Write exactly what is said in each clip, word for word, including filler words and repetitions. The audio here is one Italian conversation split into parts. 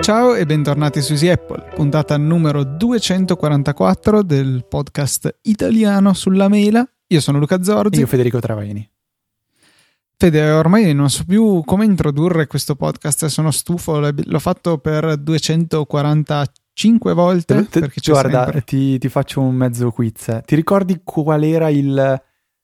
Ciao e bentornati su Easy Apple, puntata numero duecentoquarantaquattro del podcast italiano sulla mela. Io sono Luca Zorzi. E io Federico Travaini. Fede, ormai non so più come introdurre questo podcast, sono stufo, l'ho fatto per duecentoquarantacinque volte. Te, perché c'è guarda, sempre. Ti, ti faccio un mezzo quiz. Ti ricordi qual era il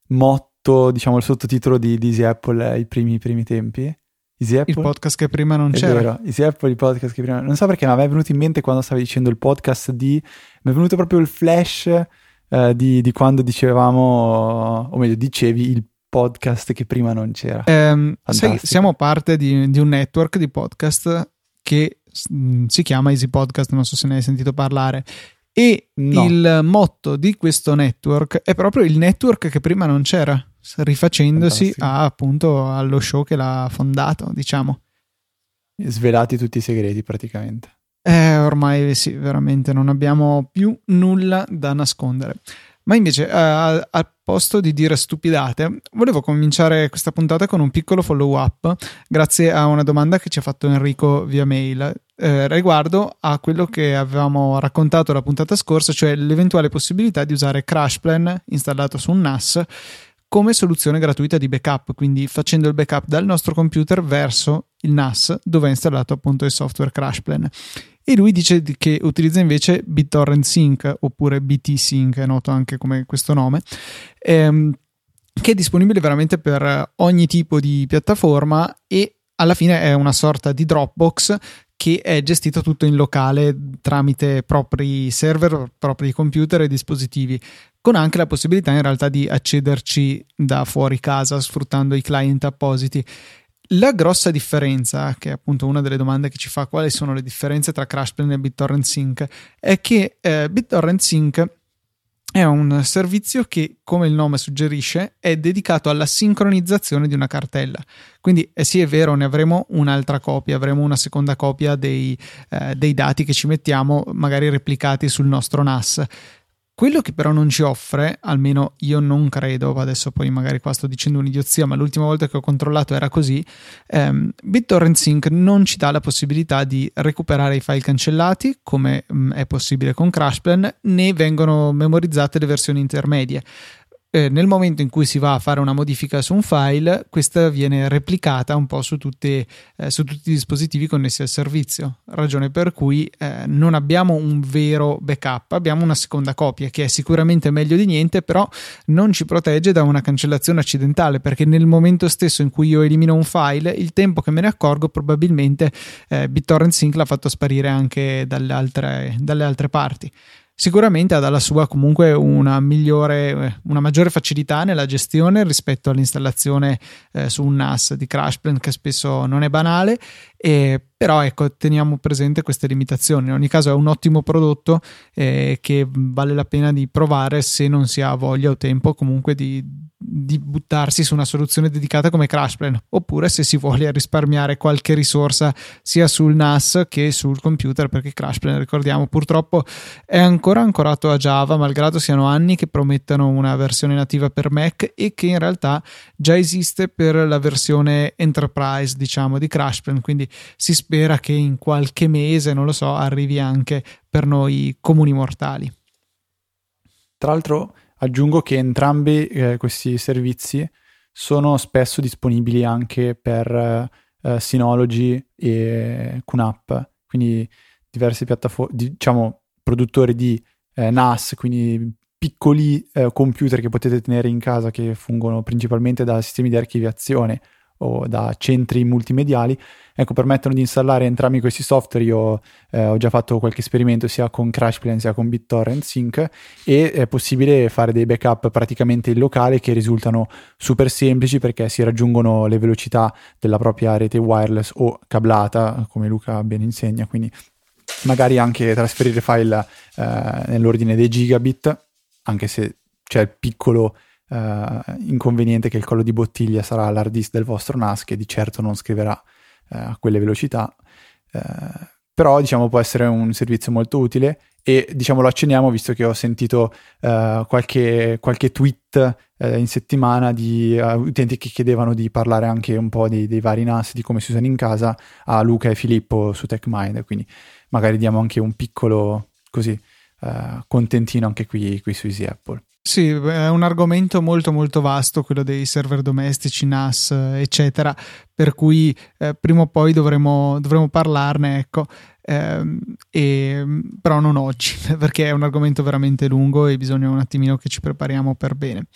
motto, diciamo il sottotitolo di, di Easy Apple ai primi, primi tempi? Easy Apple? Il podcast che prima non è c'era. Vero. Easy Apple, il podcast che prima non so perché, ma mi è venuto in mente quando stavi dicendo il podcast di... mi è venuto proprio il flash eh, di, di quando dicevamo, o meglio dicevi, il podcast che prima non c'era. Eh, sai, siamo parte di, di un network di podcast che mh, si chiama Easy Podcast, non so se ne hai sentito parlare. E no. Il motto di questo network è proprio il network che prima non c'era, rifacendosi a, appunto allo show che l'ha fondato, diciamo. Svelati tutti i segreti praticamente. Eh, ormai sì, veramente non abbiamo più nulla da nascondere. Ma invece, eh, al posto di dire stupidate, volevo cominciare questa puntata con un piccolo follow-up grazie a una domanda che ci ha fatto Enrico via mail eh, riguardo a quello che avevamo raccontato la puntata scorsa, cioè l'eventuale possibilità di usare CrashPlan installato su un N A S come soluzione gratuita di backup, quindi facendo il backup dal nostro computer verso il N A S dove è installato appunto il software CrashPlan. E lui dice che utilizza invece BitTorrent Sync, oppure B T Sync, è noto anche come questo nome, ehm, che è disponibile veramente per ogni tipo di piattaforma e alla fine è una sorta di Dropbox che è gestito tutto in locale tramite propri server, propri computer e dispositivi, con anche la possibilità in realtà di accederci da fuori casa sfruttando i client appositi. La grossa differenza, che è appunto una delle domande che ci fa quali sono le differenze tra CrashPlan e BitTorrent Sync, è che eh, BitTorrent Sync è un servizio che, come il nome suggerisce, è dedicato alla sincronizzazione di una cartella. Quindi eh sì, è vero, ne avremo un'altra copia, avremo una seconda copia dei, eh, dei dati che ci mettiamo, magari replicati sul nostro N A S. Quello che però non ci offre, almeno io non credo, adesso poi magari qua sto dicendo un'idiozia, ma l'ultima volta che ho controllato era così, ehm, BitTorrent Sync non ci dà la possibilità di recuperare i file cancellati, come mh, è possibile con CrashPlan, né vengono memorizzate le versioni intermedie. Eh, nel momento in cui si va a fare una modifica su un file, questa viene replicata un po' su, tutte, eh, su tutti i dispositivi connessi al servizio, ragione per cui eh, non abbiamo un vero backup, abbiamo una seconda copia che è sicuramente meglio di niente, però non ci protegge da una cancellazione accidentale, perché nel momento stesso in cui io elimino un file, il tempo che me ne accorgo probabilmente eh, BitTorrent Sync l'ha fatto sparire anche dalle altre, dalle altre parti. Sicuramente ha dalla sua comunque una migliore, una maggiore facilità nella gestione rispetto all'installazione eh, su un N A S di CrashPlan, che spesso non è banale, eh, però ecco, teniamo presente queste limitazioni. In ogni caso è un ottimo prodotto eh, che vale la pena di provare se non si ha voglia o tempo comunque di, di buttarsi su una soluzione dedicata come CrashPlan, oppure se si vuole risparmiare qualche risorsa sia sul N A S che sul computer, perché CrashPlan, ricordiamo, purtroppo è ancora ancorato a Java, malgrado siano anni che promettano una versione nativa per Mac e che in realtà già esiste per la versione Enterprise, diciamo, di CrashPlan, quindi si spera che in qualche mese, non lo so, arrivi anche per noi comuni mortali. Tra l'altro aggiungo che entrambi eh, questi servizi sono spesso disponibili anche per eh, Synology e QNAP, quindi diverse piattaforme, diciamo produttore di eh, N A S, quindi piccoli eh, computer che potete tenere in casa che fungono principalmente da sistemi di archiviazione o da centri multimediali, ecco, permettono di installare entrambi questi software. Io eh, ho già fatto qualche esperimento sia con CrashPlan sia con BitTorrent Sync e è possibile fare dei backup praticamente in locale che risultano super semplici perché si raggiungono le velocità della propria rete wireless o cablata, come Luca ben insegna, quindi magari anche trasferire file eh, nell'ordine dei gigabit, anche se c'è il piccolo eh, inconveniente che il collo di bottiglia sarà l'hard disk del vostro N A S, che di certo non scriverà eh, a quelle velocità, eh, però diciamo può essere un servizio molto utile e diciamo lo accenniamo visto che ho sentito uh, qualche, qualche tweet uh, in settimana di uh, utenti che chiedevano di parlare anche un po' dei, dei vari N A S, di come si usano in casa, a Luca e Filippo su TechMind, quindi magari diamo anche un piccolo così uh, contentino anche qui, qui su Easy Apple. Sì, è un argomento molto molto vasto quello dei server domestici, N A S eccetera, per cui eh, prima o poi dovremo, dovremo parlarne, ecco, eh, e, però non oggi perché è un argomento veramente lungo e bisogna un attimino che ci prepariamo per bene.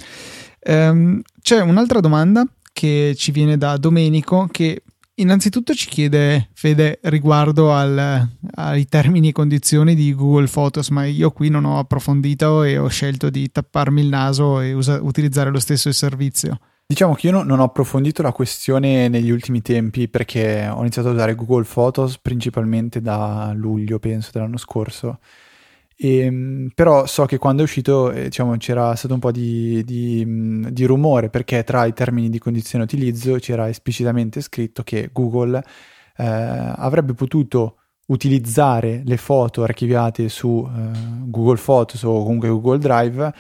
Eh, c'è un'altra domanda che ci viene da Domenico, che innanzitutto ci chiede, Fede, riguardo al, ai termini e condizioni di Google Photos, ma io qui non ho approfondito e ho scelto di tapparmi il naso e usa, utilizzare lo stesso il servizio. Diciamo che io non, non ho approfondito la questione negli ultimi tempi, perché ho iniziato a usare Google Photos principalmente da luglio, penso, dell'anno scorso. E, però so che quando è uscito eh, diciamo, c'era stato un po' di, di, di rumore, perché tra i termini di condizione utilizzo c'era esplicitamente scritto che Google eh, avrebbe potuto utilizzare le foto archiviate su eh, Google Photos o comunque Google Drive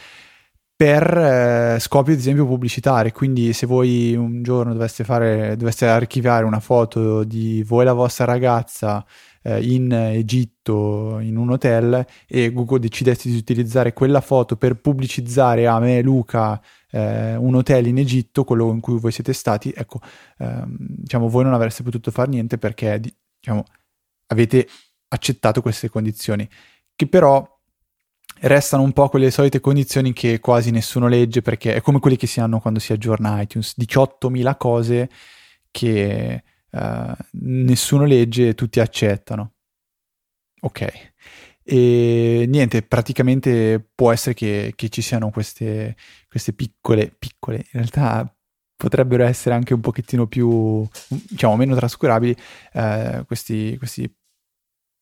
per eh, scopi ad esempio pubblicitari. Quindi se voi un giorno doveste, fare, doveste archiviare una foto di voi e la vostra ragazza in Egitto in un hotel e Google decidesse di utilizzare quella foto per pubblicizzare a me e Luca eh, un hotel in Egitto, quello in cui voi siete stati, ecco, ehm, diciamo voi non avreste potuto fare niente perché diciamo avete accettato queste condizioni, che però restano un po' quelle solite condizioni che quasi nessuno legge, perché è come quelli che si hanno quando si aggiorna iTunes, diciottomila cose che Uh, nessuno legge e tutti accettano. Ok, e niente, praticamente può essere che, che ci siano queste, queste piccole piccole, in realtà potrebbero essere anche un pochettino più, diciamo, meno trascurabili uh, questi, questi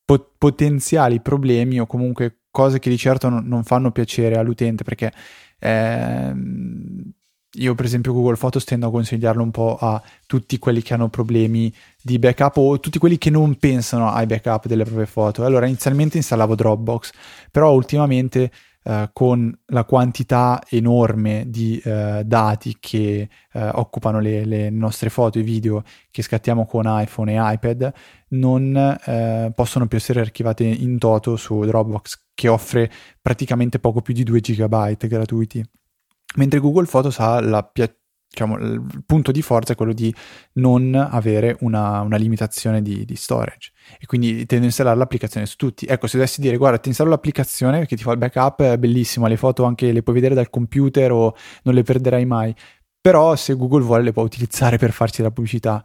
pot- potenziali problemi o comunque cose che di certo non, non fanno piacere all'utente, perché ehm, io per esempio Google Photos tendo a consigliarlo un po' a tutti quelli che hanno problemi di backup o tutti quelli che non pensano ai backup delle proprie foto. Allora inizialmente installavo Dropbox, però ultimamente eh, con la quantità enorme di eh, dati che eh, occupano le, le nostre foto e video che scattiamo con iPhone e iPad non eh, possono più essere archivate in toto su Dropbox, che offre praticamente poco più di due gigabyte gratuiti. Mentre Google Photos ha la, diciamo, il punto di forza è quello di non avere una, una limitazione di, di storage, e quindi tendo a installare l'applicazione su tutti. Ecco, se dovessi dire guarda ti installo l'applicazione che ti fa il backup, è bellissimo, le foto anche le puoi vedere dal computer o non le perderai mai, però se Google vuole le può utilizzare per farci la pubblicità.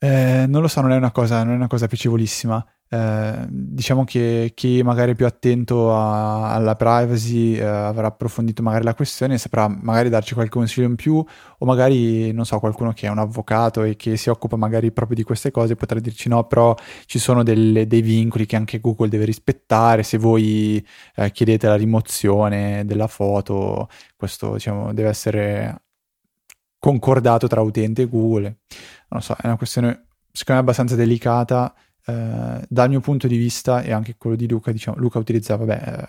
Eh, non lo so, non è una cosa, non è una cosa piacevolissima. Eh, diciamo che chi magari è più attento a, alla privacy eh, avrà approfondito magari la questione e saprà magari darci qualche consiglio in più, o magari non so, qualcuno che è un avvocato e che si occupa magari proprio di queste cose potrà dirci no, però ci sono delle, dei vincoli che anche Google deve rispettare se voi eh, chiedete la rimozione della foto. Questo diciamo deve essere concordato tra utente e Google. Non so, è una questione secondo me abbastanza delicata. Uh, dal mio punto di vista e anche quello di Luca, diciamo, Luca utilizzava vabbè, uh,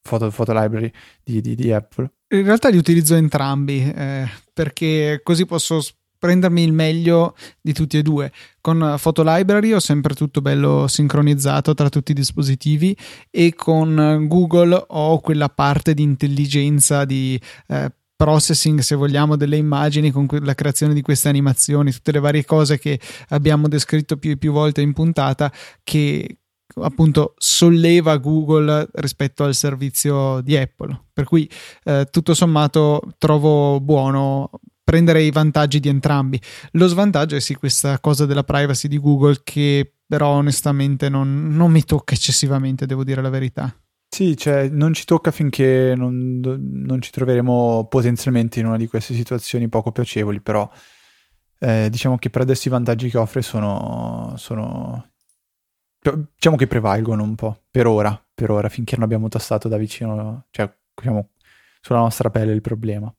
Photo, Photo Library di, di, di Apple. In realtà li utilizzo entrambi eh, perché così posso prendermi il meglio di tutti e due. Con Photo Library ho sempre tutto bello sincronizzato tra tutti i dispositivi, e con Google ho quella parte di intelligenza, di eh, processing se vogliamo delle immagini, con la creazione di queste animazioni, tutte le varie cose che abbiamo descritto più e più volte in puntata, che appunto solleva Google rispetto al servizio di Apple. Per cui eh, tutto sommato trovo buono prendere i vantaggi di entrambi. Lo svantaggio è sì questa cosa della privacy di Google, che però onestamente non, non mi tocca eccessivamente, devo dire la verità. Sì, cioè non ci tocca finché non, non ci troveremo potenzialmente in una di queste situazioni poco piacevoli, però eh, diciamo che per adesso i vantaggi che offre sono, sono diciamo che prevalgono un po' per ora, per ora finché non abbiamo tassato da vicino, cioè diciamo sulla nostra pelle il problema.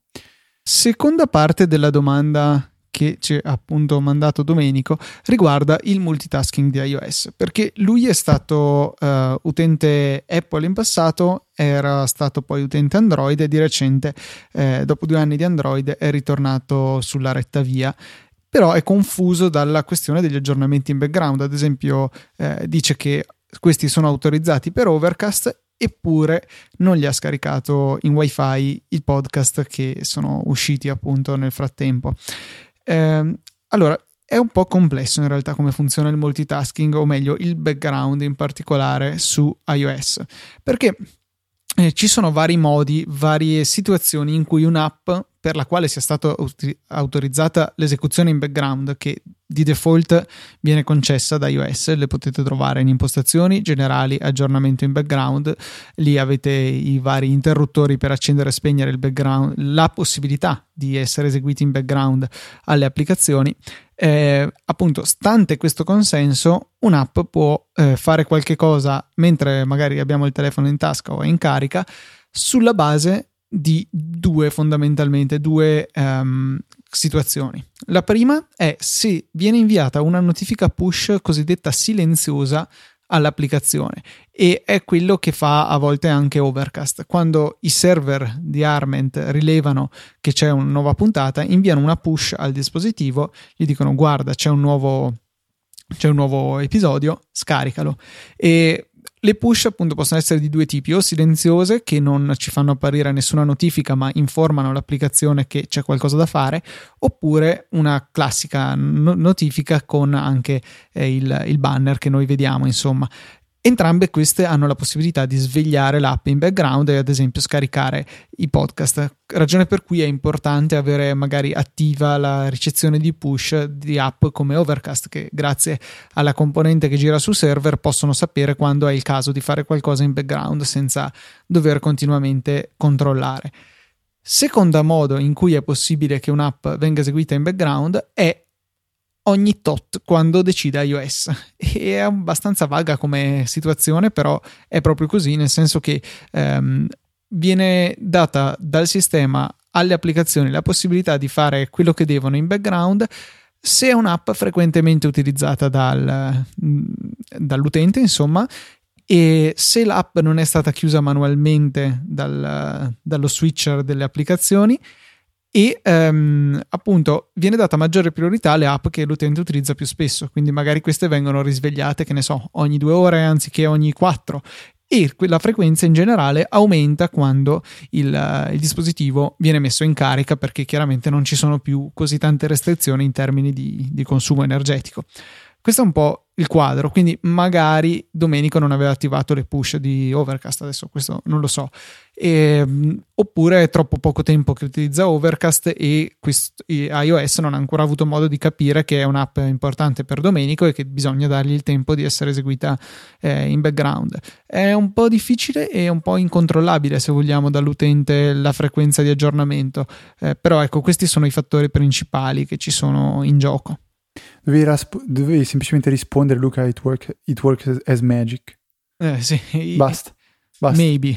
Seconda parte della domanda che ci ha appunto mandato Domenico riguarda il multitasking di iOS, perché lui è stato uh, utente Apple in passato, era stato poi utente Android e di recente, eh, dopo due anni di Android, è ritornato sulla retta via, però è confuso dalla questione degli aggiornamenti in background. Ad esempio eh, dice che questi sono autorizzati per Overcast, eppure non gli ha scaricato in wifi i podcast che sono usciti appunto nel frattempo. Eh, allora è un po' complesso in realtà come funziona il multitasking, o meglio il background in particolare su iOS, perché eh, ci sono vari modi, varie situazioni in cui un'app per la quale sia stata autorizzata l'esecuzione in background, che di default viene concessa da iOS, le potete trovare in impostazioni, generali, aggiornamento in background, lì avete i vari interruttori per accendere e spegnere il background, la possibilità di essere eseguiti in background alle applicazioni. Eh, appunto, stante questo consenso, un'app può eh, fare qualche cosa mentre magari abbiamo il telefono in tasca o in carica, sulla base di due fondamentalmente due um, situazioni. La prima è se viene inviata una notifica push cosiddetta silenziosa all'applicazione, e è quello che fa a volte anche Overcast. Quando i server di Arment rilevano che c'è una nuova puntata, inviano una push al dispositivo, gli dicono guarda c'è un nuovo c'è un nuovo episodio, scaricalo. E le push appunto possono essere di due tipi: o silenziose, che non ci fanno apparire nessuna notifica ma informano l'applicazione che c'è qualcosa da fare, oppure una classica no- notifica con anche eh, il, il banner che noi vediamo, insomma. Entrambe queste hanno la possibilità di svegliare l'app in background e ad esempio scaricare i podcast, ragione per cui è importante avere magari attiva la ricezione di push di app come Overcast, che grazie alla componente che gira su server possono sapere quando è il caso di fare qualcosa in background senza dover continuamente controllare. Secondo modo in cui è possibile che un'app venga eseguita in background è ogni tot quando decida iOS. È abbastanza vaga come situazione, però è proprio così, nel senso che ehm, viene data dal sistema alle applicazioni la possibilità di fare quello che devono in background se è un'app frequentemente utilizzata dal, dall'utente, insomma, e se l'app non è stata chiusa manualmente dal, dallo switcher delle applicazioni. E ehm, appunto viene data maggiore priorità alle app che l'utente utilizza più spesso, quindi magari queste vengono risvegliate, che ne so, ogni due ore anziché ogni quattro, e la frequenza in generale aumenta quando il, il dispositivo viene messo in carica, perché chiaramente non ci sono più così tante restrizioni in termini di, di consumo energetico. Questo è un po' il quadro, quindi magari Domenico non aveva attivato le push di Overcast, adesso questo non lo so, e, oppure è troppo poco tempo che utilizza Overcast e, questo, e iOS non ha ancora avuto modo di capire che è un'app importante per Domenico e che bisogna dargli il tempo di essere eseguita eh, in background. È un po' difficile e un po' incontrollabile, se vogliamo, dall'utente la frequenza di aggiornamento, eh, però ecco, questi sono i fattori principali che ci sono in gioco. Dovevi, rasp- dovevi semplicemente rispondere, Luca, it, work, it works as magic. Eh, sì. Basta. Basta. Maybe.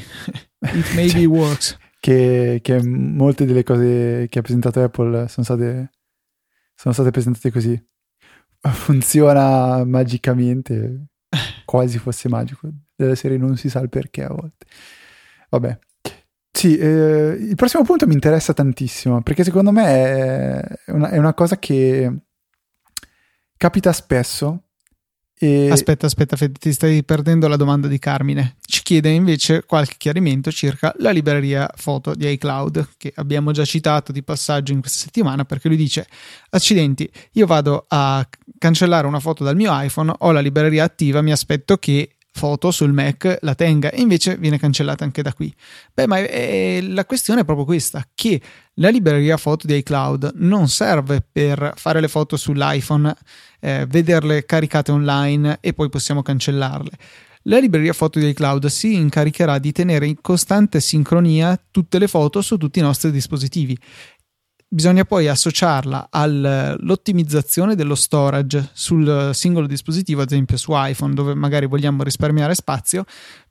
It maybe cioè, works. Che, che molte delle cose che ha presentato Apple sono state, sono state presentate così. Funziona magicamente, quasi fosse magico. Della serie non si sa il perché a volte. Vabbè. Sì, eh, il prossimo punto mi interessa tantissimo, perché secondo me è una, è una cosa che... capita spesso e... Aspetta, aspetta, Fede, ti stai perdendo la domanda di Carmine. Ci chiede invece qualche chiarimento circa la libreria foto di iCloud, che abbiamo già citato di passaggio in questa settimana, perché lui dice: accidenti, io vado a cancellare una foto dal mio iPhone, ho la libreria attiva, mi aspetto che foto sul Mac la tenga, e invece viene cancellata anche da qui. Beh, ma eh, la questione è proprio questa, che la libreria foto di iCloud non serve per fare le foto sull'iPhone, eh, vederle caricate online e poi possiamo cancellarle. La libreria foto di iCloud si incaricherà di tenere in costante sincronia tutte le foto su tutti i nostri dispositivi. Bisogna poi associarla all'ottimizzazione dello storage sul singolo dispositivo, ad esempio su iPhone, dove magari vogliamo risparmiare spazio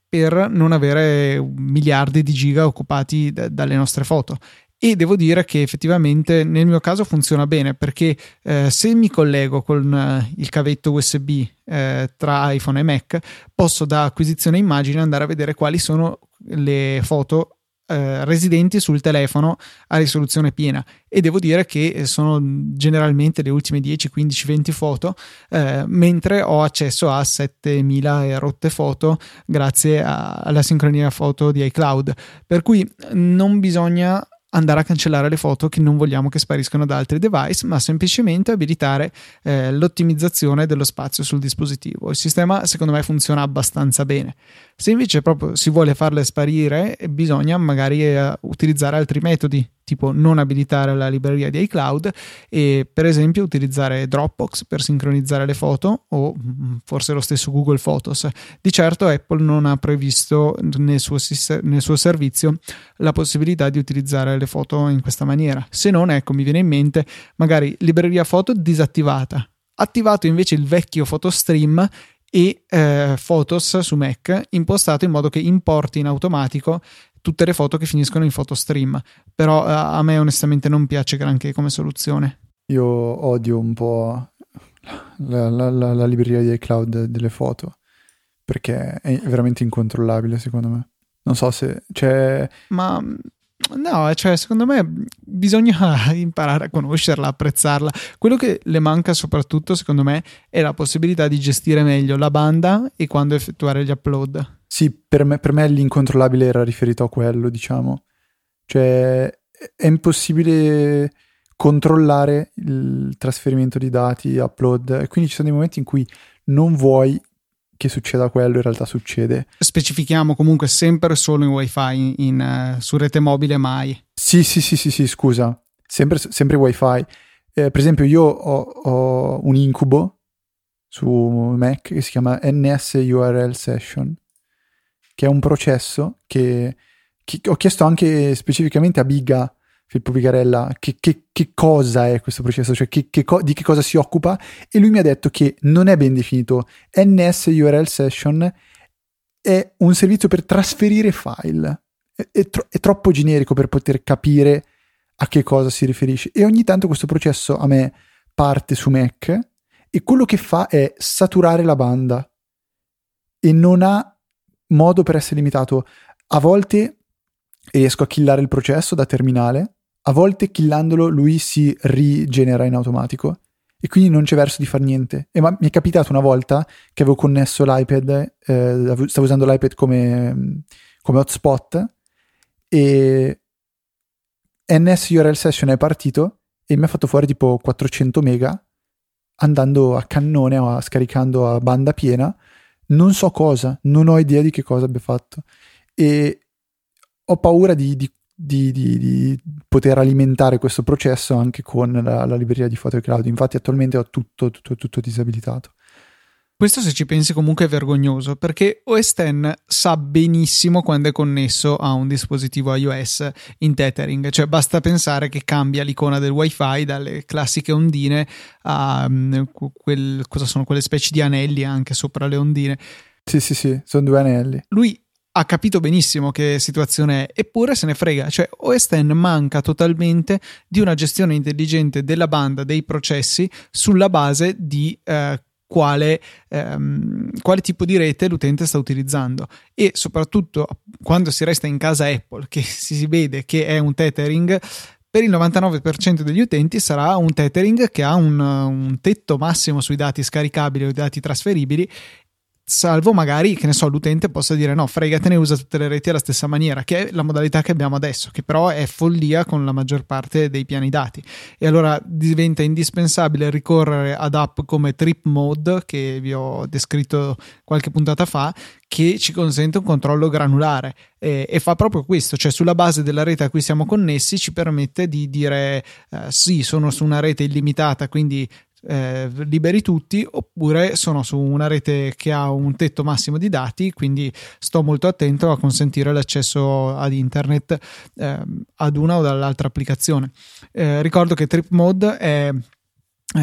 per non avere miliardi di giga occupati d- dalle nostre foto. E devo dire che effettivamente nel mio caso funziona bene, perché eh, se mi collego con eh, il cavetto U S B eh, tra iPhone e Mac, posso da acquisizione immagine andare a vedere quali sono le foto eh, residenti sul telefono a risoluzione piena, e devo dire che sono generalmente le ultime dieci, quindici, venti foto, eh, mentre ho accesso a settemila rotte foto grazie a, alla sincronia foto di iCloud, per cui non bisogna andare a cancellare le foto che non vogliamo che spariscano da altri device, ma semplicemente abilitare eh, l'ottimizzazione dello spazio sul dispositivo. Il sistema secondo me funziona abbastanza bene. Se invece proprio si vuole farle sparire, bisogna magari eh, utilizzare altri metodi, tipo non abilitare la libreria di iCloud e per esempio utilizzare Dropbox per sincronizzare le foto, o forse lo stesso Google Photos. Di certo Apple non ha previsto nel suo, nel suo servizio la possibilità di utilizzare le foto in questa maniera, se non, ecco, mi viene in mente magari libreria foto disattivata, attivato invece il vecchio Photo Stream e eh, Photos su Mac, impostato in modo che importi in automatico tutte le foto che finiscono in Photo Stream. Però a me onestamente non piace granché come soluzione. Io odio un po' la, la, la, la libreria di iCloud delle foto, perché è veramente incontrollabile secondo me. Non so se c'è... Ma... No, cioè secondo me bisogna imparare a conoscerla, apprezzarla. Quello che le manca soprattutto secondo me è la possibilità di gestire meglio la banda e quando effettuare gli upload. Sì, per me, per me l'incontrollabile era riferito a quello, diciamo. Cioè è impossibile controllare il trasferimento di dati, upload, e quindi ci sono dei momenti in cui non vuoi che succeda quello, in realtà succede. Specifichiamo comunque sempre solo in wifi, in, in, su rete mobile mai. Sì, sì, sì, sì, sì, scusa. Sempre, sempre wifi. Eh, per esempio io ho, ho un incubo su Mac che si chiama N S U R L session, che è un processo che, che ho chiesto anche specificamente a Biga, Filippo Bigarella, che, che, che cosa è questo processo, cioè che, che co- di che cosa si occupa, e lui mi ha detto che non è ben definito. N S U R L Session è un servizio per trasferire file, è, è, tro- è troppo generico per poter capire a che cosa si riferisce, e ogni tanto questo processo a me parte su Mac e quello che fa è saturare la banda e non ha modo per essere limitato. A volte riesco a killare il processo da terminale, a volte killandolo lui si rigenera in automatico e quindi non c'è verso di far niente. E ma mi è capitato una volta che avevo connesso l'iPad, eh, stavo usando l'iPad come, come hotspot, e N S U R L Session è partito e mi ha fatto fuori tipo quattrocento mega andando a cannone o a, scaricando a banda piena non so cosa, non ho idea di che cosa abbia fatto, e ho paura di, di, di, di, di poter alimentare questo processo anche con la, la libreria di foto e cloud. Infatti attualmente ho tutto, tutto, tutto disabilitato. Questo, se ci pensi, comunque è vergognoso, perché O S X sa benissimo quando è connesso a un dispositivo iOS in tethering, cioè basta pensare che cambia l'icona del wifi dalle classiche ondine a quel, cosa sono quelle specie di anelli anche sopra le ondine. Sì, sì, sì, sono due anelli. Lui ha capito benissimo che situazione è, eppure se ne frega. Cioè O S X manca totalmente di una gestione intelligente della banda, dei processi, sulla base di eh, quale, ehm, quale tipo di rete l'utente sta utilizzando. E soprattutto quando si resta in casa Apple, che si vede che è un tethering, per il novantanove per cento degli utenti sarà un tethering che ha un, un tetto massimo sui dati scaricabili o i dati trasferibili, salvo magari, che ne so, l'utente possa dire no, fregatene, usa tutte le reti alla stessa maniera, che è la modalità che abbiamo adesso, che però è follia con la maggior parte dei piani dati. E allora diventa indispensabile ricorrere ad app come Tripmode, che vi ho descritto qualche puntata fa, che ci consente un controllo granulare eh, e fa proprio questo, cioè sulla base della rete a cui siamo connessi ci permette di dire eh, sì, sono su una rete illimitata, quindi Eh, liberi tutti, oppure sono su una rete che ha un tetto massimo di dati, quindi sto molto attento a consentire l'accesso ad internet eh, ad una o dall'altra applicazione. Eh, ricordo che Tripmode è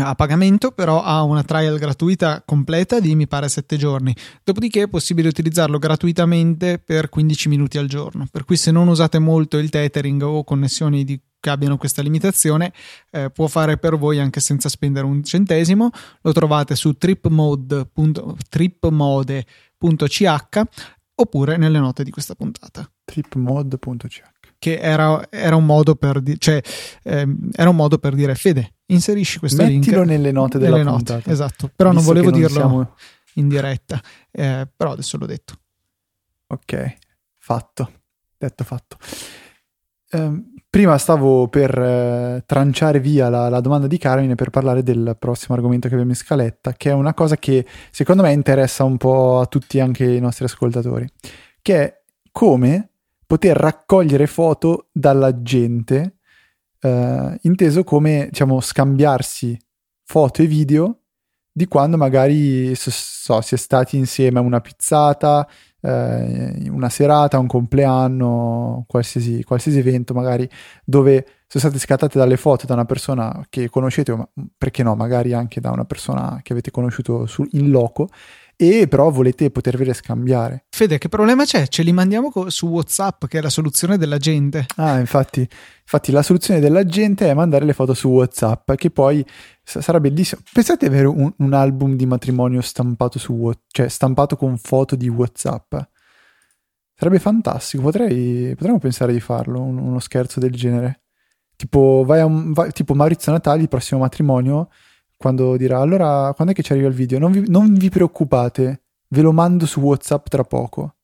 a pagamento, però ha una trial gratuita completa di mi pare sette giorni, dopodiché è possibile utilizzarlo gratuitamente per quindici minuti al giorno, per cui se non usate molto il tethering o connessioni di, che abbiano questa limitazione, eh, può fare per voi anche senza spendere un centesimo. Lo trovate su tripmode punto ch oppure nelle note di questa puntata. tripmode punto ch che era, era un modo per di, cioè eh, era un modo per dire: Fede, inserisci questo mettilo link, mettilo nelle note della nelle puntata note, esatto, però visto non volevo non dirlo siamo... in diretta, eh, però adesso l'ho detto. Ok, fatto, detto fatto. Um, prima stavo per uh, tranciare via la, la domanda di Carmine per parlare del prossimo argomento che abbiamo in scaletta, che è una cosa che secondo me interessa un po' a tutti, anche i nostri ascoltatori, che è come poter raccogliere foto dalla gente, uh, inteso come, diciamo, scambiarsi foto e video di quando magari so, so, si è stati insieme a una pizzata, una serata, un compleanno, qualsiasi, qualsiasi evento magari dove sono state scattate dalle foto da una persona che conoscete, o perché no, magari anche da una persona che avete conosciuto su, in loco, e però volete potervele scambiare. Fede, che problema c'è? Ce li mandiamo co- su WhatsApp, che è la soluzione della gente. Ah, infatti, infatti la soluzione della gente è mandare le foto su WhatsApp, che poi s- sarà bellissimo. Pensate avere un, un album di matrimonio stampato su WhatsApp, cioè stampato con foto di WhatsApp. Sarebbe fantastico, potrei, potremmo pensare di farlo, un, uno scherzo del genere. Tipo, vai a un, vai, tipo Maurizio Natali, il prossimo matrimonio, quando dirà: allora, quando è che ci arriva il video? Non vi, non vi preoccupate, ve lo mando su WhatsApp tra poco.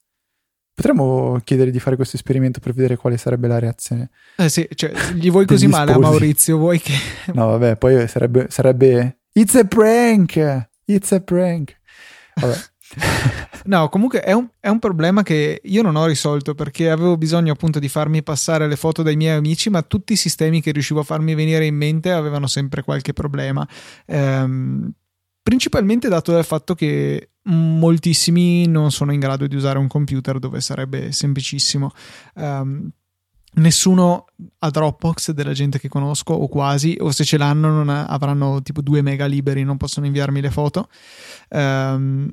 Potremmo chiedere di fare questo esperimento per vedere quale sarebbe la reazione. Eh sì, cioè, gli vuoi così male a Maurizio? Vuoi che... No, vabbè, poi sarebbe, sarebbe It's a prank! It's a prank! Vabbè. No, comunque è un, è un problema che io non ho risolto, perché avevo bisogno appunto di farmi passare le foto dai miei amici, ma tutti i sistemi che riuscivo a farmi venire in mente avevano sempre qualche problema, ehm, principalmente dato dal fatto che moltissimi non sono in grado di usare un computer, dove sarebbe semplicissimo. ehm, Nessuno ha Dropbox della gente che conosco, o quasi, o se ce l'hanno non ha, avranno tipo due mega liberi, non possono inviarmi le foto. Ehm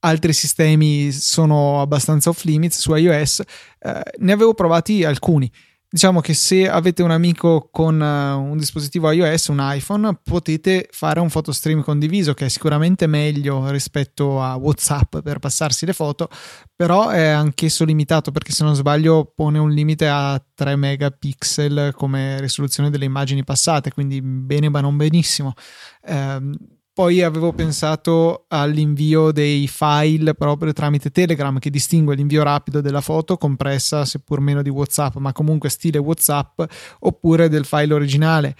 Altri sistemi sono abbastanza off limits. Su iOS eh, ne avevo provati alcuni. Diciamo che se avete un amico con uh, un dispositivo iOS, un iPhone, potete fare un photo stream condiviso, che è sicuramente meglio rispetto a WhatsApp per passarsi le foto, però è anch'esso limitato, perché se non sbaglio pone un limite a tre megapixel come risoluzione delle immagini passate, quindi bene ma non benissimo. ehm Poi avevo pensato all'invio dei file proprio tramite Telegram, che distingue l'invio rapido della foto compressa, seppur meno di WhatsApp, ma comunque stile WhatsApp, oppure del file originale.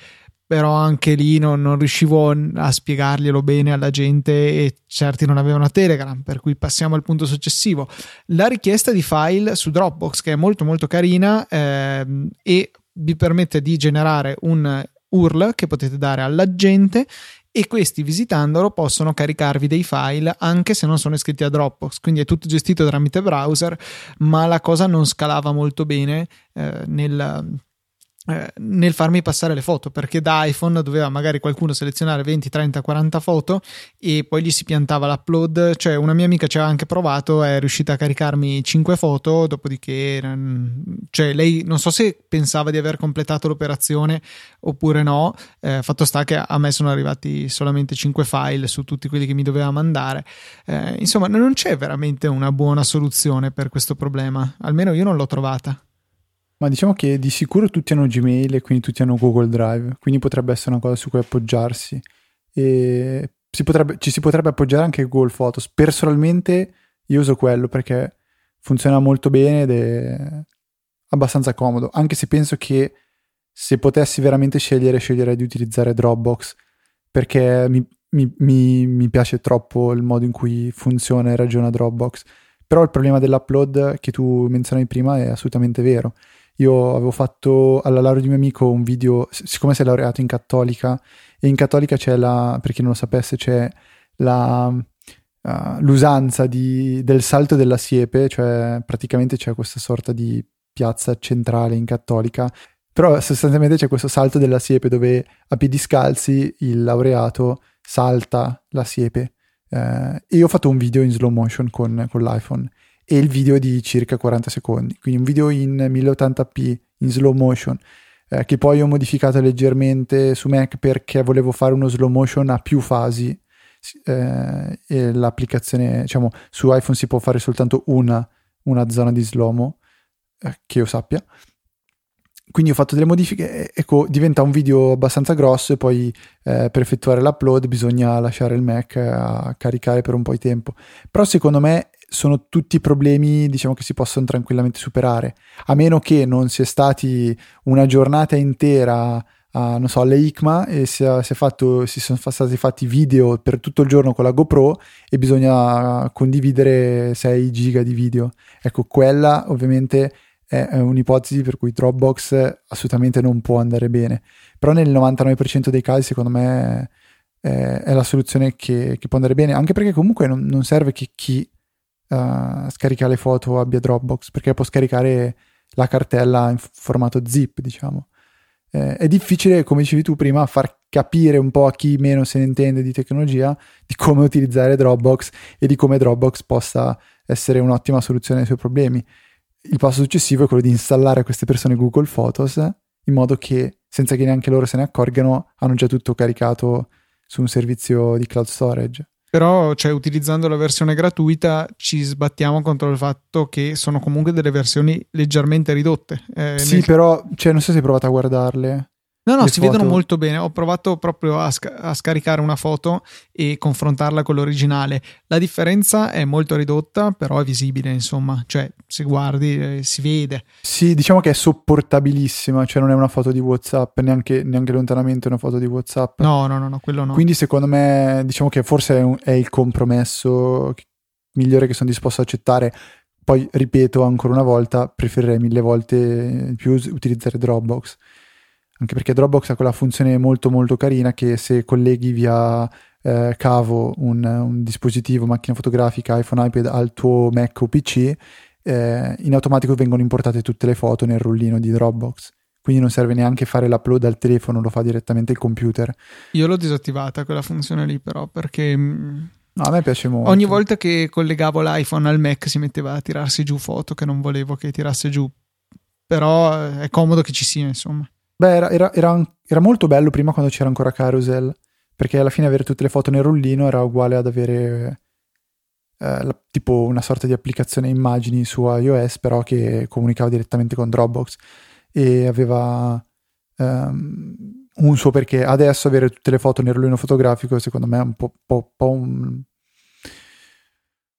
Però anche lì non, non riuscivo a spiegarglielo bene alla gente, e certi non avevano Telegram, per cui passiamo al punto successivo. La richiesta di file su Dropbox, che è molto molto carina, ehm, e vi permette di generare un U R L che potete dare alla gente, e questi, visitandolo, possono caricarvi dei file anche se non sono iscritti a Dropbox, quindi è tutto gestito tramite browser, ma la cosa non scalava molto bene eh, nel, eh, nel farmi passare le foto, perché da iPhone doveva magari qualcuno selezionare venti, trenta, quaranta foto e poi gli si piantava l'upload. Cioè, una mia amica ci aveva anche provato, è riuscita a caricarmi cinque foto, dopodiché cioè lei non so se pensava di aver completato l'operazione oppure no, eh, fatto sta che a me sono arrivati solamente cinque file su tutti quelli che mi doveva mandare. Eh, insomma, non c'è veramente una buona soluzione per questo problema, almeno io non l'ho trovata. Ma diciamo che di sicuro tutti hanno Gmail e quindi tutti hanno Google Drive, quindi potrebbe essere una cosa su cui appoggiarsi, e si potrebbe, ci si potrebbe appoggiare anche Google Photos. Personalmente io uso quello perché funziona molto bene ed è abbastanza comodo, anche se penso che se potessi veramente scegliere, sceglierei di utilizzare Dropbox, perché mi, mi, mi, mi piace troppo il modo in cui funziona e ragiona Dropbox. Però il problema dell'upload che tu menzionavi prima è assolutamente vero. Io avevo fatto alla laurea di mio amico un video, siccome si è laureato in Cattolica, e in Cattolica c'è la, per chi non lo sapesse, c'è la, uh, l'usanza di, del salto della siepe, cioè praticamente c'è questa sorta di piazza centrale in Cattolica Però sostanzialmente c'è questo salto della siepe dove a piedi scalzi il laureato salta la siepe. Eh, e io ho fatto un video in slow motion con, con l'iPhone, e il video è di circa quaranta secondi, quindi un video in mille ottanta p in slow motion, eh, che poi ho modificato leggermente su Mac perché volevo fare uno slow motion a più fasi, eh, e l'applicazione, diciamo, su iPhone si può fare soltanto una, una zona di slow-mo, eh, che io sappia. Quindi ho fatto delle modifiche, ecco, diventa un video abbastanza grosso, e poi eh, per effettuare l'upload bisogna lasciare il Mac a caricare per un po' di tempo. Però secondo me sono tutti problemi, diciamo, che si possono tranquillamente superare, a meno che non sia stati una giornata intera a, non so, alle ICMA, e si, è, si, è fatto, si sono stati fatti video per tutto il giorno con la GoPro e bisogna condividere sei giga di video. Ecco, quella ovviamente è un'ipotesi per cui Dropbox assolutamente non può andare bene, però nel novantanove per cento dei casi secondo me è, è la soluzione che, che può andare bene, anche perché comunque non, non serve che chi uh, scarica le foto abbia Dropbox, perché può scaricare la cartella in formato zip, diciamo. Eh, è difficile, come dicevi tu prima, far capire un po' a chi meno se ne intende di tecnologia di come utilizzare Dropbox e di come Dropbox possa essere un'ottima soluzione ai suoi problemi. Il passo successivo è quello di installare a queste persone Google Photos, in modo che, senza che neanche loro se ne accorgano, hanno già tutto caricato su un servizio di cloud storage. Però, cioè, utilizzando la versione gratuita ci sbattiamo contro il fatto che sono comunque delle versioni leggermente ridotte. Eh, sì, nel... però, cioè, non so se hai provato a guardarle. No, no, si foto. Vedono molto bene. Ho provato proprio a, sc- a scaricare una foto e confrontarla con l'originale. La differenza è molto ridotta, però è visibile, insomma. Cioè, se guardi, eh, si vede. Sì, diciamo che è sopportabilissima. Cioè, non è una foto di WhatsApp, neanche, neanche lontanamente una foto di WhatsApp. No, no, no, no, quello no. Quindi, secondo me, diciamo che forse è, un, è il compromesso migliore che sono disposto ad accettare. Poi, ripeto ancora una volta, preferirei mille volte più utilizzare Dropbox. Anche perché Dropbox ha quella funzione molto molto carina che se colleghi via eh, cavo un, un dispositivo, macchina fotografica, iPhone, iPad al tuo Mac o P C, eh, in automatico vengono importate tutte le foto nel rullino di Dropbox. Quindi non serve neanche fare l'upload al telefono, lo fa direttamente il computer. Io l'ho disattivata quella funzione lì, però, perché... No, a me piace molto. Ogni volta che collegavo l'iPhone al Mac si metteva a tirarsi giù foto che non volevo che tirasse giù. Però è comodo che ci sia, insomma. Beh, era, era, era, era molto bello prima quando c'era ancora Carousel, perché alla fine avere tutte le foto nel rullino era uguale ad avere eh, la, tipo una sorta di applicazione immagini su iOS, però che comunicava direttamente con Dropbox e aveva ehm, un suo perché. Adesso avere tutte le foto nel rullino fotografico secondo me è un po', po', po un,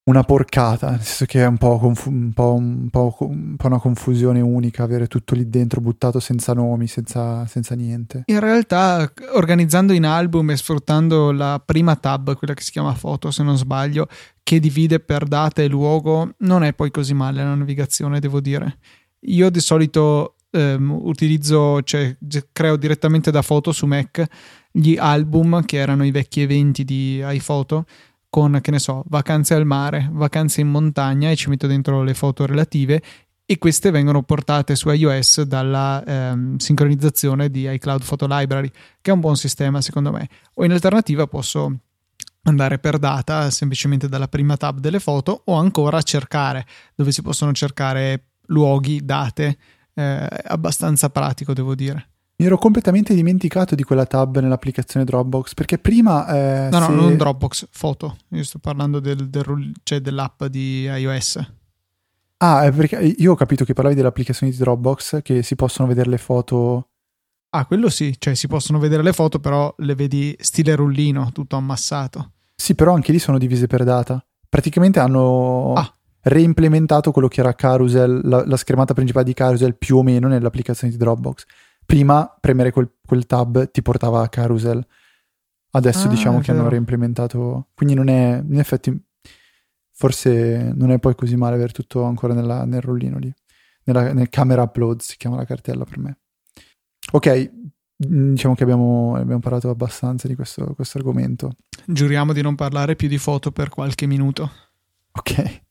una porcata, nel senso che è un po', confu- un, po', un, po', un po' una confusione unica avere tutto lì dentro buttato senza nomi, senza, senza niente. In realtà, organizzando in album e sfruttando la prima tab, quella che si chiama foto se non sbaglio, che divide per data e luogo, non è poi così male la navigazione, devo dire. Io di solito ehm, utilizzo, cioè creo direttamente da foto su Mac gli album che erano i vecchi eventi di iPhoto, con, che ne so, vacanze al mare, vacanze in montagna, e ci metto dentro le foto relative, e queste vengono portate su iOS dalla ehm, sincronizzazione di iCloud Photo Library, che è un buon sistema secondo me. O in alternativa posso andare per data semplicemente dalla prima tab delle foto, o ancora cercare, dove si possono cercare luoghi, date, eh, abbastanza pratico, devo dire. Mi ero completamente dimenticato di quella tab nell'applicazione Dropbox, perché prima... Eh, no, no, se... non Dropbox, foto. Io sto parlando del, del, cioè dell'app di iOS. Ah, perché io ho capito che parlavi dell'applicazione di Dropbox, che si possono vedere le foto... Ah, quello sì, cioè si possono vedere le foto, però le vedi stile rullino, tutto ammassato. Sì, però anche lì sono divise per data. Praticamente hanno... Ah. reimplementato quello che era Carousel, la, la schermata principale di Carousel, più o meno, nell'applicazione di Dropbox. Prima premere quel, quel tab ti portava a Carousel. Adesso ah, diciamo che hanno reimplementato. Quindi non è, in effetti, forse non è poi così male avere tutto ancora nella, nel rollino lì. Nella, nel camera upload si chiama la cartella per me. Ok, diciamo che abbiamo, abbiamo parlato abbastanza di questo, questo argomento. Giuriamo di non parlare più di foto per qualche minuto. Ok.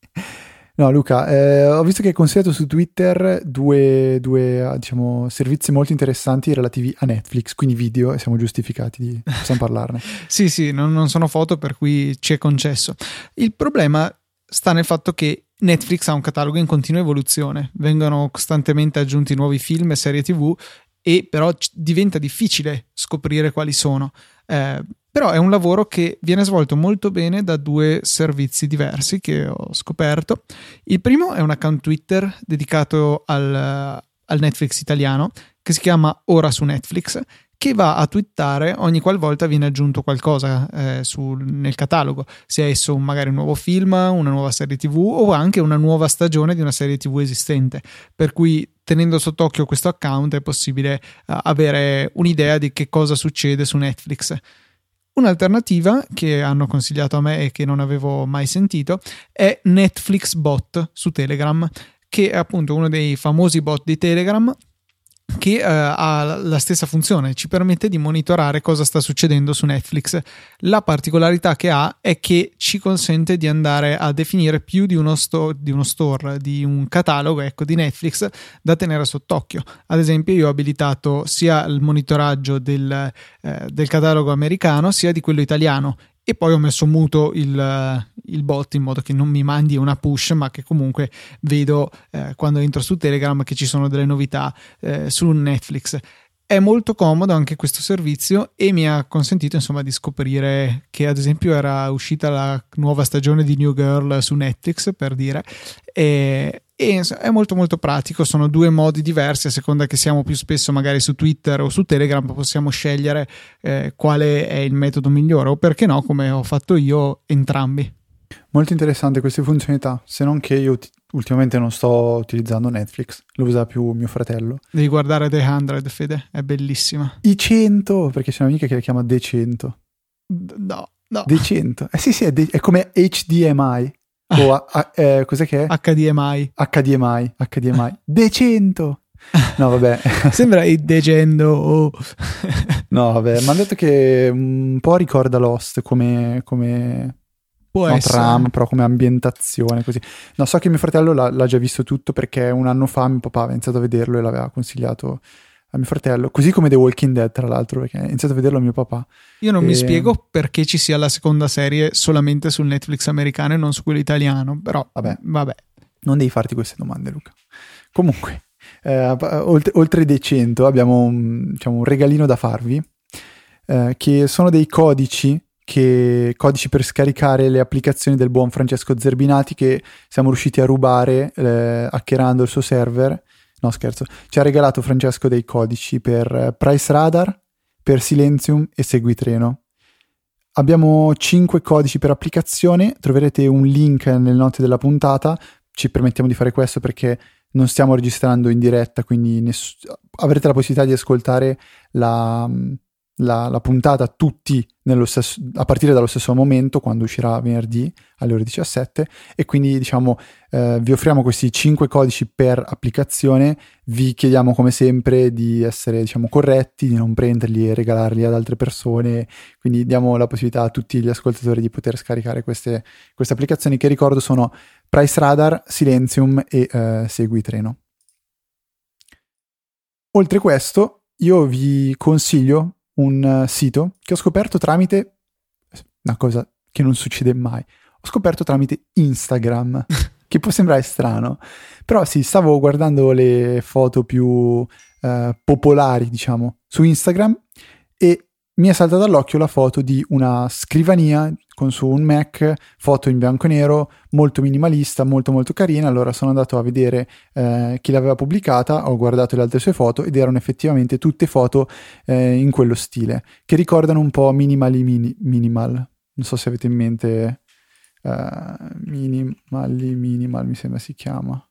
No, Luca, eh, ho visto che hai consigliato su Twitter due, due diciamo, servizi molto interessanti relativi a Netflix, quindi video, e siamo giustificati, di, possiamo parlarne. Sì, sì, non, non sono foto, per cui ci è concesso. Il problema sta nel fatto che Netflix ha un catalogo in continua evoluzione, vengono costantemente aggiunti nuovi film e serie tv, e però diventa difficile scoprire quali sono. Eh, però è un lavoro che viene svolto molto bene da due servizi diversi che ho scoperto. Il primo è un account Twitter dedicato al, al Netflix italiano, che si chiama Ora su Netflix, che va a twittare ogni qualvolta viene aggiunto qualcosa eh, su, nel catalogo, sia esso un, magari un nuovo film, una nuova serie tv o anche una nuova stagione di una serie tv esistente, per cui tenendo sott'occhio questo account è possibile uh, avere un'idea di che cosa succede su Netflix. Un'alternativa che hanno consigliato a me e che non avevo mai sentito è Netflix Bot su Telegram, che è appunto uno dei famosi bot di Telegram, che uh, ha la stessa funzione, ci permette di monitorare cosa sta succedendo su Netflix. La particolarità che ha è che ci consente di andare a definire più di uno, sto- di uno store, di un catalogo, ecco, di Netflix da tenere sott'occhio. Ad esempio io ho abilitato sia il monitoraggio del, eh, del catalogo americano sia di quello italiano, e poi ho messo muto il, il bot in modo che non mi mandi una push, ma che comunque vedo eh, quando entro su Telegram che ci sono delle novità eh, su Netflix. È molto comodo anche questo servizio e mi ha consentito insomma di scoprire che ad esempio era uscita la nuova stagione di New Girl su Netflix, per dire, e, e è molto molto pratico. Sono due modi diversi a seconda che siamo più spesso magari su Twitter o su Telegram, possiamo scegliere eh, quale è il metodo migliore, o perché no, come ho fatto io, entrambi. Molto interessante queste funzionalità, se non che io ti ultimamente non sto utilizzando Netflix, lo usa più mio fratello. Devi guardare The cento, Fede, è bellissima. I cento, perché c'è un'amica che la chiama The cento. No, no. The cento. Eh sì, sì, è, de- è come H D M I. O a- a- eh, cos'è che è? H D M I. H D M I, H D M I. The cento. No, vabbè. Sembra il decendo. Oh. No, vabbè, mi hanno detto che un po' ricorda Lost come... come... Può no, tram, però come ambientazione così. No, so che mio fratello l'ha, l'ha già visto tutto, perché un anno fa mio papà aveva iniziato a vederlo e l'aveva consigliato a mio fratello, così come The Walking Dead, tra l'altro, perché ha iniziato a vederlo a mio papà. Io non e... mi spiego perché ci sia la seconda serie solamente sul Netflix americano e non su quello italiano, però vabbè, vabbè. Non devi farti queste domande, Luca. Comunque, eh, oltre, oltre dei cento abbiamo un, diciamo, un regalino da farvi, eh, che sono dei codici Che codici per scaricare le applicazioni del buon Francesco Zerbinati, che siamo riusciti a rubare eh, hackerando il suo server. No, scherzo, ci ha regalato Francesco dei codici per eh, Price Radar, per Silenzium e Segui Treno. Abbiamo cinque codici per applicazione, troverete un link nelle note della puntata. Ci permettiamo di fare questo perché non stiamo registrando in diretta, quindi ness- avrete la possibilità di ascoltare la... La, la puntata tutti nello stesso, a partire dallo stesso momento, quando uscirà venerdì alle ore diciassette, e quindi diciamo eh, vi offriamo questi cinque codici per applicazione. Vi chiediamo come sempre di essere, diciamo, corretti, di non prenderli e regalarli ad altre persone, quindi diamo la possibilità a tutti gli ascoltatori di poter scaricare queste, queste applicazioni, che ricordo sono Price Radar, Silenzium e eh, Segui Treno. Oltre questo io vi consiglio un sito che ho scoperto tramite una cosa che non succede mai, ho scoperto tramite Instagram, che può sembrare strano, però sì, stavo guardando le foto più eh, popolari, diciamo, su Instagram, e mi è saltata all'occhio la foto di una scrivania con su un Mac, foto in bianco e nero, molto minimalista, molto molto carina. Allora sono andato a vedere eh, chi l'aveva pubblicata, ho guardato le altre sue foto ed erano effettivamente tutte foto eh, in quello stile, che ricordano un po' minimali mini, minimal, non so se avete in mente eh, minimali minimal mi sembra si chiama.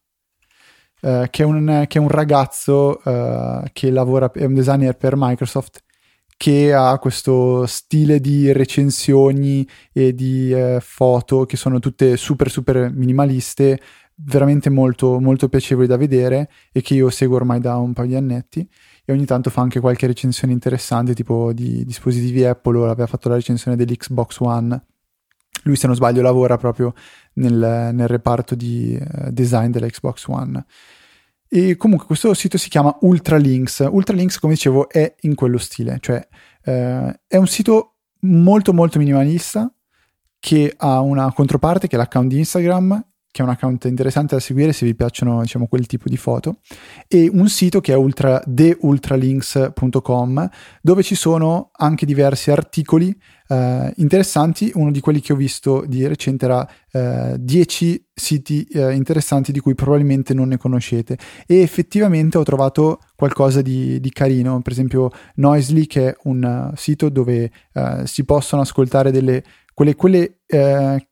Eh, che, è un, che è un ragazzo eh, che lavora, è un designer per Microsoft, che ha questo stile di recensioni e di eh, foto che sono tutte super super minimaliste, veramente molto molto piacevoli da vedere, e che io seguo ormai da un paio di annetti, e ogni tanto fa anche qualche recensione interessante, tipo di dispositivi Apple, o aveva fatto la recensione dell'Xbox One lui, se non sbaglio, lavora proprio nel, nel reparto di uh, design dell'Xbox One. E comunque questo sito si chiama Ultralinks. Ultralinks, come dicevo, è in quello stile, cioè eh, è un sito molto molto minimalista che ha una controparte che è l'account di Instagram, che è un account interessante da seguire se vi piacciono, diciamo, quel tipo di foto, e un sito che è ultra, the ultra linx punto com, dove ci sono anche diversi articoli eh, interessanti. Uno di quelli che ho visto di recente era eh, dieci siti eh, interessanti di cui probabilmente non ne conoscete, e effettivamente ho trovato qualcosa di, di carino. Per esempio Noisely, che è un sito dove eh, si possono ascoltare delle quelle, quelle eh,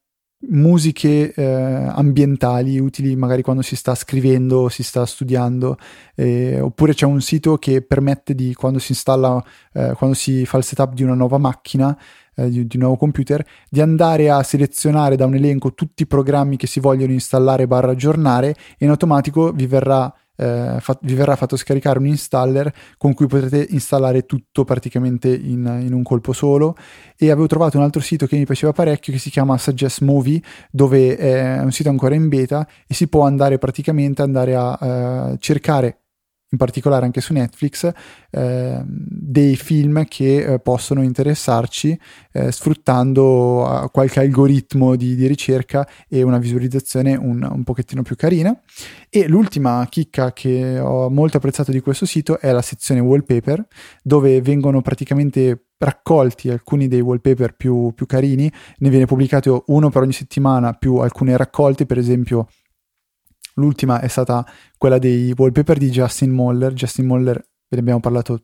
musiche eh, ambientali utili magari quando si sta scrivendo, si sta studiando, eh, oppure c'è un sito che permette di, quando si installa eh, quando si fa il setup di una nuova macchina, eh, di, di un nuovo computer, di andare a selezionare da un elenco tutti i programmi che si vogliono installare barra aggiornare, e in automatico vi verrà Eh, fa- vi verrà fatto scaricare un installer con cui potrete installare tutto praticamente in, in un colpo solo. E avevo trovato un altro sito che mi piaceva parecchio, che si chiama Suggest Movie, dove è un sito ancora in beta e si può andare praticamente andare a eh, cercare, in particolare anche su Netflix, eh, dei film che eh, possono interessarci, eh, sfruttando eh, qualche algoritmo di, di ricerca e una visualizzazione un, un pochettino più carina. E l'ultima chicca che ho molto apprezzato di questo sito è la sezione wallpaper, dove vengono praticamente raccolti alcuni dei wallpaper più, più carini. Ne viene pubblicato uno per ogni settimana, più alcune raccolte. Per esempio l'ultima è stata quella dei wallpaper di Justin Moller. Justin Moller, ve ne abbiamo parlato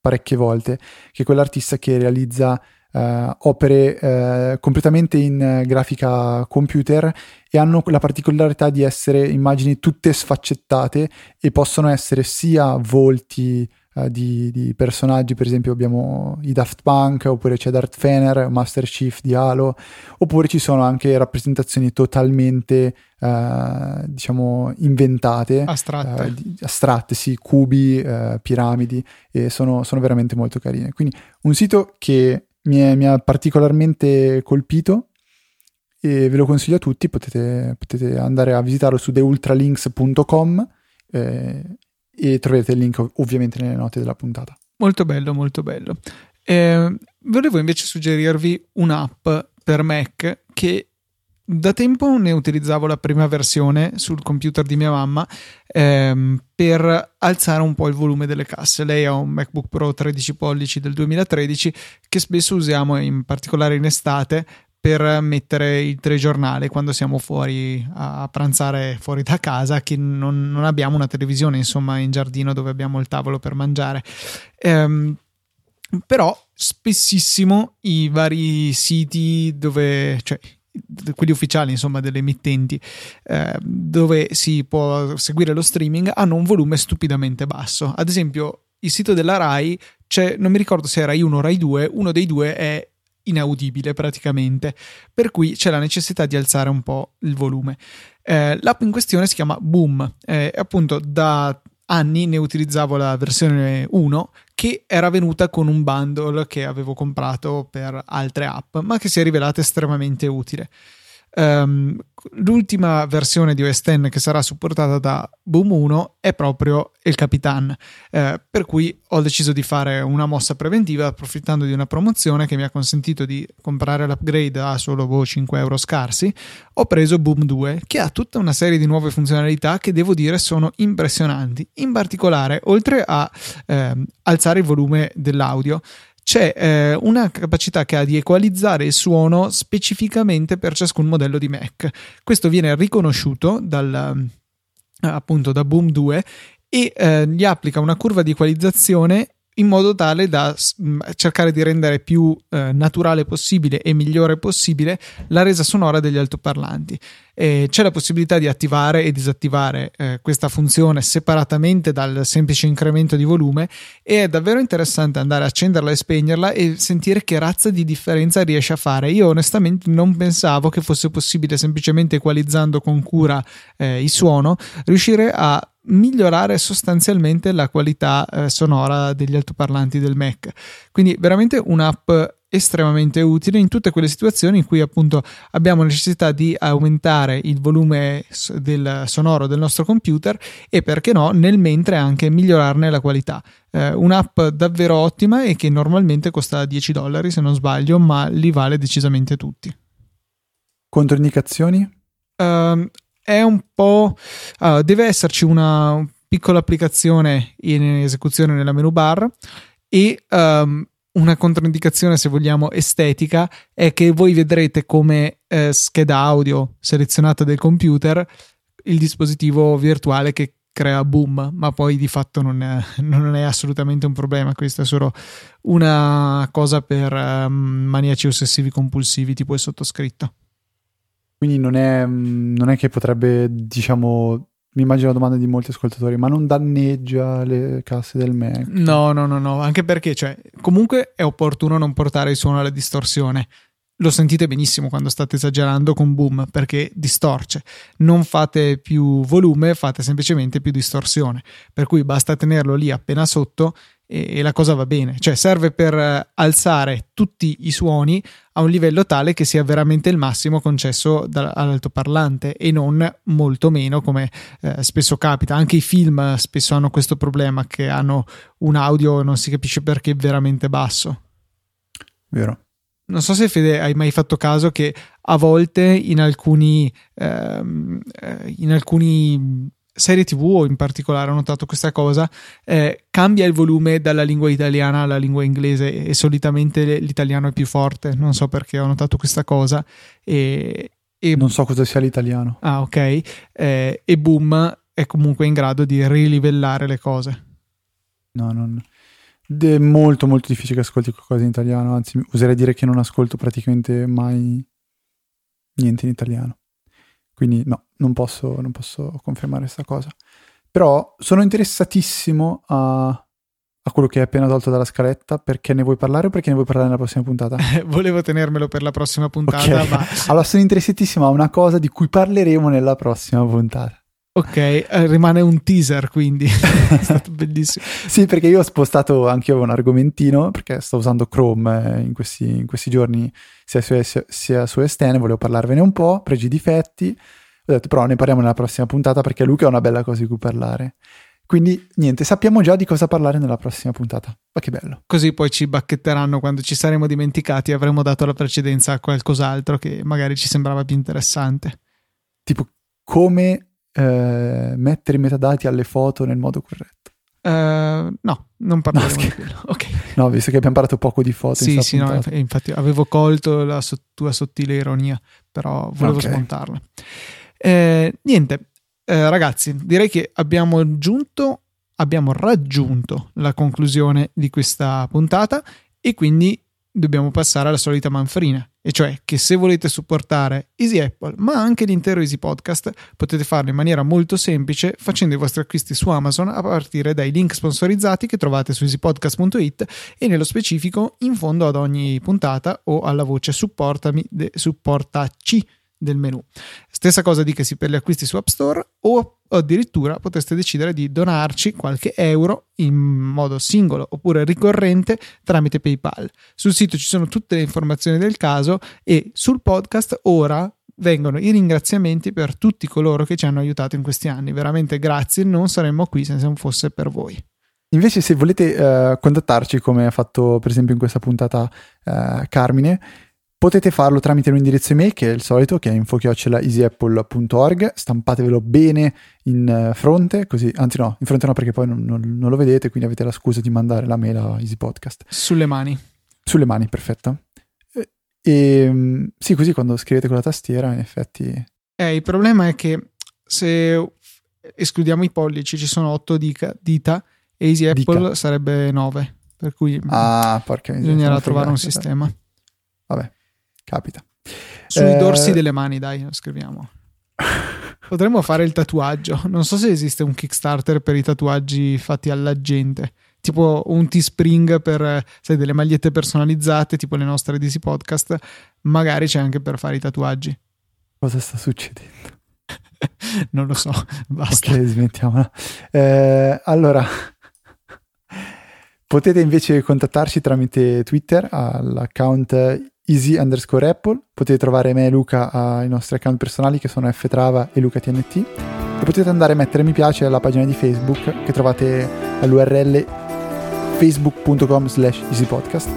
parecchie volte, che è quell'artista che realizza eh, opere eh, completamente in eh, grafica computer, e hanno la particolarità di essere immagini tutte sfaccettate, e possono essere sia volti eh, di, di personaggi, per esempio abbiamo i Daft Punk, oppure c'è Darth Fener, Master Chief di Halo, oppure ci sono anche rappresentazioni totalmente Uh, diciamo inventate, astratte, uh, di, astratte sì, cubi, uh, piramidi, e sono, sono veramente molto carine. Quindi un sito che mi, è, mi ha particolarmente colpito, e ve lo consiglio a tutti. Potete, potete andare a visitarlo su the ultra links punto com, eh, e troverete il link ov- ovviamente nelle note della puntata. Molto bello, molto bello. Eh, volevo invece suggerirvi un'app per Mac che da tempo ne utilizzavo la prima versione sul computer di mia mamma ehm, per alzare un po' il volume delle casse. Lei ha un MacBook Pro tredici pollici del duemilatredici che spesso usiamo, in particolare in estate, per mettere il telegiornale quando siamo fuori a pranzare fuori da casa, che non, non abbiamo una televisione, insomma, in giardino dove abbiamo il tavolo per mangiare. Ehm, però spessissimo i vari siti dove... cioè, quelli ufficiali, insomma, delle emittenti, eh, dove si può seguire lo streaming, hanno un volume stupidamente basso. Ad esempio il sito della Rai, c'è, non mi ricordo se è Rai uno o Rai due, uno dei due è inaudibile praticamente, per cui c'è la necessità di alzare un po' il volume. Eh, l'app in questione si chiama Boom, eh, appunto da anni ne utilizzavo la versione uno, che era venuta con un bundle che avevo comprato per altre app, ma che si è rivelata estremamente utile. Um, l'ultima versione di O S X che sarà supportata da Boom uno è proprio il Capitan, eh, per cui ho deciso di fare una mossa preventiva, approfittando di una promozione che mi ha consentito di comprare l'upgrade a solo boh, cinque euro scarsi. Ho preso Boom due, che ha tutta una serie di nuove funzionalità che devo dire sono impressionanti. In particolare, oltre a eh, alzare il volume dell'audio, c'è eh, una capacità che ha di equalizzare il suono specificamente per ciascun modello di Mac. Questo viene riconosciuto dal, appunto da Boom due, e eh, gli applica una curva di equalizzazione in modo tale da mh, cercare di rendere più eh, naturale possibile e migliore possibile la resa sonora degli altoparlanti. Eh, c'è la possibilità di attivare e disattivare eh, questa funzione separatamente dal semplice incremento di volume, e è davvero interessante andare a accenderla e spegnerla e sentire che razza di differenza riesce a fare. Io onestamente non pensavo che fosse possibile, semplicemente equalizzando con cura eh, il suono, riuscire a migliorare sostanzialmente la qualità eh, sonora degli altoparlanti del Mac. Quindi veramente un'app estremamente utile in tutte quelle situazioni in cui appunto abbiamo necessità di aumentare il volume del sonoro del nostro computer e, perché no, nel mentre anche migliorarne la qualità. Eh, un'app davvero ottima e che normalmente costa dieci dollari se non sbaglio, ma li vale decisamente tutti. Controindicazioni? Uh, è un po' uh, deve esserci una piccola applicazione in esecuzione nella menu bar e um, una controindicazione, se vogliamo, estetica, è che voi vedrete come eh, scheda audio selezionata del computer il dispositivo virtuale che crea Boom, ma poi di fatto non è, non è assolutamente un problema. Questa è solo una cosa per um, maniaci ossessivi compulsivi tipo il sottoscritto. Quindi non è, non è che potrebbe, diciamo, mi immagino la domanda di molti ascoltatori, ma non danneggia le casse del Mac? No, no, no, no, anche perché, cioè, comunque è opportuno non portare il suono alla distorsione. Lo sentite benissimo quando state esagerando con Boom, perché distorce. Non fate più volume, fate semplicemente più distorsione. Per cui basta tenerlo lì appena sotto e, e la cosa va bene. Cioè, serve per alzare tutti i suoni a un livello tale che sia veramente il massimo concesso dall'altoparlante e non molto meno, come eh, spesso capita. Anche i film spesso hanno questo problema, che hanno un audio e non si capisce perché veramente basso. Vero. Non so se, Fede, hai mai fatto caso che a volte in alcuni ehm, in alcuni serie tv, o in particolare ho notato questa cosa, eh, cambia il volume dalla lingua italiana alla lingua inglese e solitamente l'italiano è più forte. Non so perché ho notato questa cosa e, e non so cosa sia l'italiano. Ah, ok. Eh, e Boom è comunque in grado di rilivellare le cose. No, non... È molto molto difficile che ascolti qualcosa in italiano, anzi oserei dire che non ascolto praticamente mai niente in italiano, quindi no, non posso, non posso confermare questa cosa, però sono interessatissimo a, a quello che hai appena tolto dalla scaletta. Perché ne vuoi parlare o perché ne vuoi parlare nella prossima puntata? Volevo tenermelo per la prossima puntata, okay. Ma... allora sono interessatissimo a una cosa di cui parleremo nella prossima puntata. Ok, rimane un teaser, quindi è stato bellissimo. Sì, perché io ho spostato anche io un argomentino, perché sto usando Chrome in questi, in questi giorni sia su, sia su estene, volevo parlarvene un po', pregi, difetti. Ho detto però ne parliamo nella prossima puntata perché Luca ha una bella cosa di cui parlare. Quindi niente, sappiamo già di cosa parlare nella prossima puntata, ma che bello. Così poi ci bacchetteranno quando ci saremo dimenticati e avremo dato la precedenza a qualcos'altro che magari ci sembrava più interessante. Tipo come... Eh, mettere i metadati alle foto nel modo corretto. Uh, no, non parliamo no, di quello. Okay. No, visto che abbiamo parlato poco di foto. Sì, in sì, no, infatti avevo colto la so- tua sottile ironia, però volevo okay. smontarla. Eh, niente, eh, ragazzi, direi che abbiamo giunto, abbiamo raggiunto la conclusione di questa puntata e quindi dobbiamo passare alla solita manfrina, e cioè che se volete supportare Easy Apple ma anche l'intero Easy Podcast potete farlo in maniera molto semplice facendo i vostri acquisti su Amazon a partire dai link sponsorizzati che trovate su easy podcast punto it e nello specifico in fondo ad ogni puntata o alla voce supportami, de, supportaci del menu. Stessa cosa dicasi per gli acquisti su App Store o addirittura potreste decidere di donarci qualche euro in modo singolo oppure ricorrente tramite PayPal. Sul sito ci sono tutte le informazioni del caso e sul podcast ora vengono i ringraziamenti per tutti coloro che ci hanno aiutato in questi anni. Veramente grazie, non saremmo qui se non fosse per voi. Invece se volete eh, contattarci, come ha fatto per esempio in questa puntata eh, Carmine, potete farlo tramite l'indirizzo email che è il solito, che è info chiocciola easy apple punto org. Stampatevelo bene in fronte, così, anzi no, in fronte no perché poi non, non, non lo vedete, quindi avete la scusa di mandare la mail a Easy Podcast. Sulle mani. Sulle mani, perfetto. E, e sì, così quando scrivete con la tastiera in effetti... Eh, il problema è che se escludiamo i pollici ci sono otto dica, dita e Easy Apple dica. Sarebbe nove, per cui ah, porca bisognerà trovare un sistema. Vabbè. Capita. Sui eh... dorsi delle mani, dai, lo scriviamo. Potremmo fare il tatuaggio. Non so se esiste un Kickstarter per i tatuaggi fatti alla gente, tipo un Teespring per, sai, delle magliette personalizzate, tipo le nostre di Easy Podcast. Magari c'è anche per fare i tatuaggi. Cosa sta succedendo? Non lo so, basta. Ok, smettiamola. Eh, allora... Potete invece contattarci tramite Twitter all'account easy underscore apple, potete trovare me e Luca ai nostri account personali che sono ftrava e lucatnt, e potete andare a mettere mi piace alla pagina di Facebook che trovate all'url facebook punto com slash easy podcast.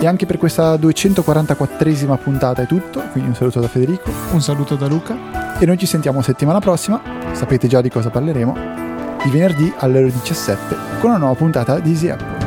E anche per questa duecentoquarantaquattresima puntata è tutto, quindi un saluto da Federico, un saluto da Luca, e noi ci sentiamo settimana prossima. Sapete già di cosa parleremo, il venerdì alle ore diciassette con una nuova puntata di Easy Apple.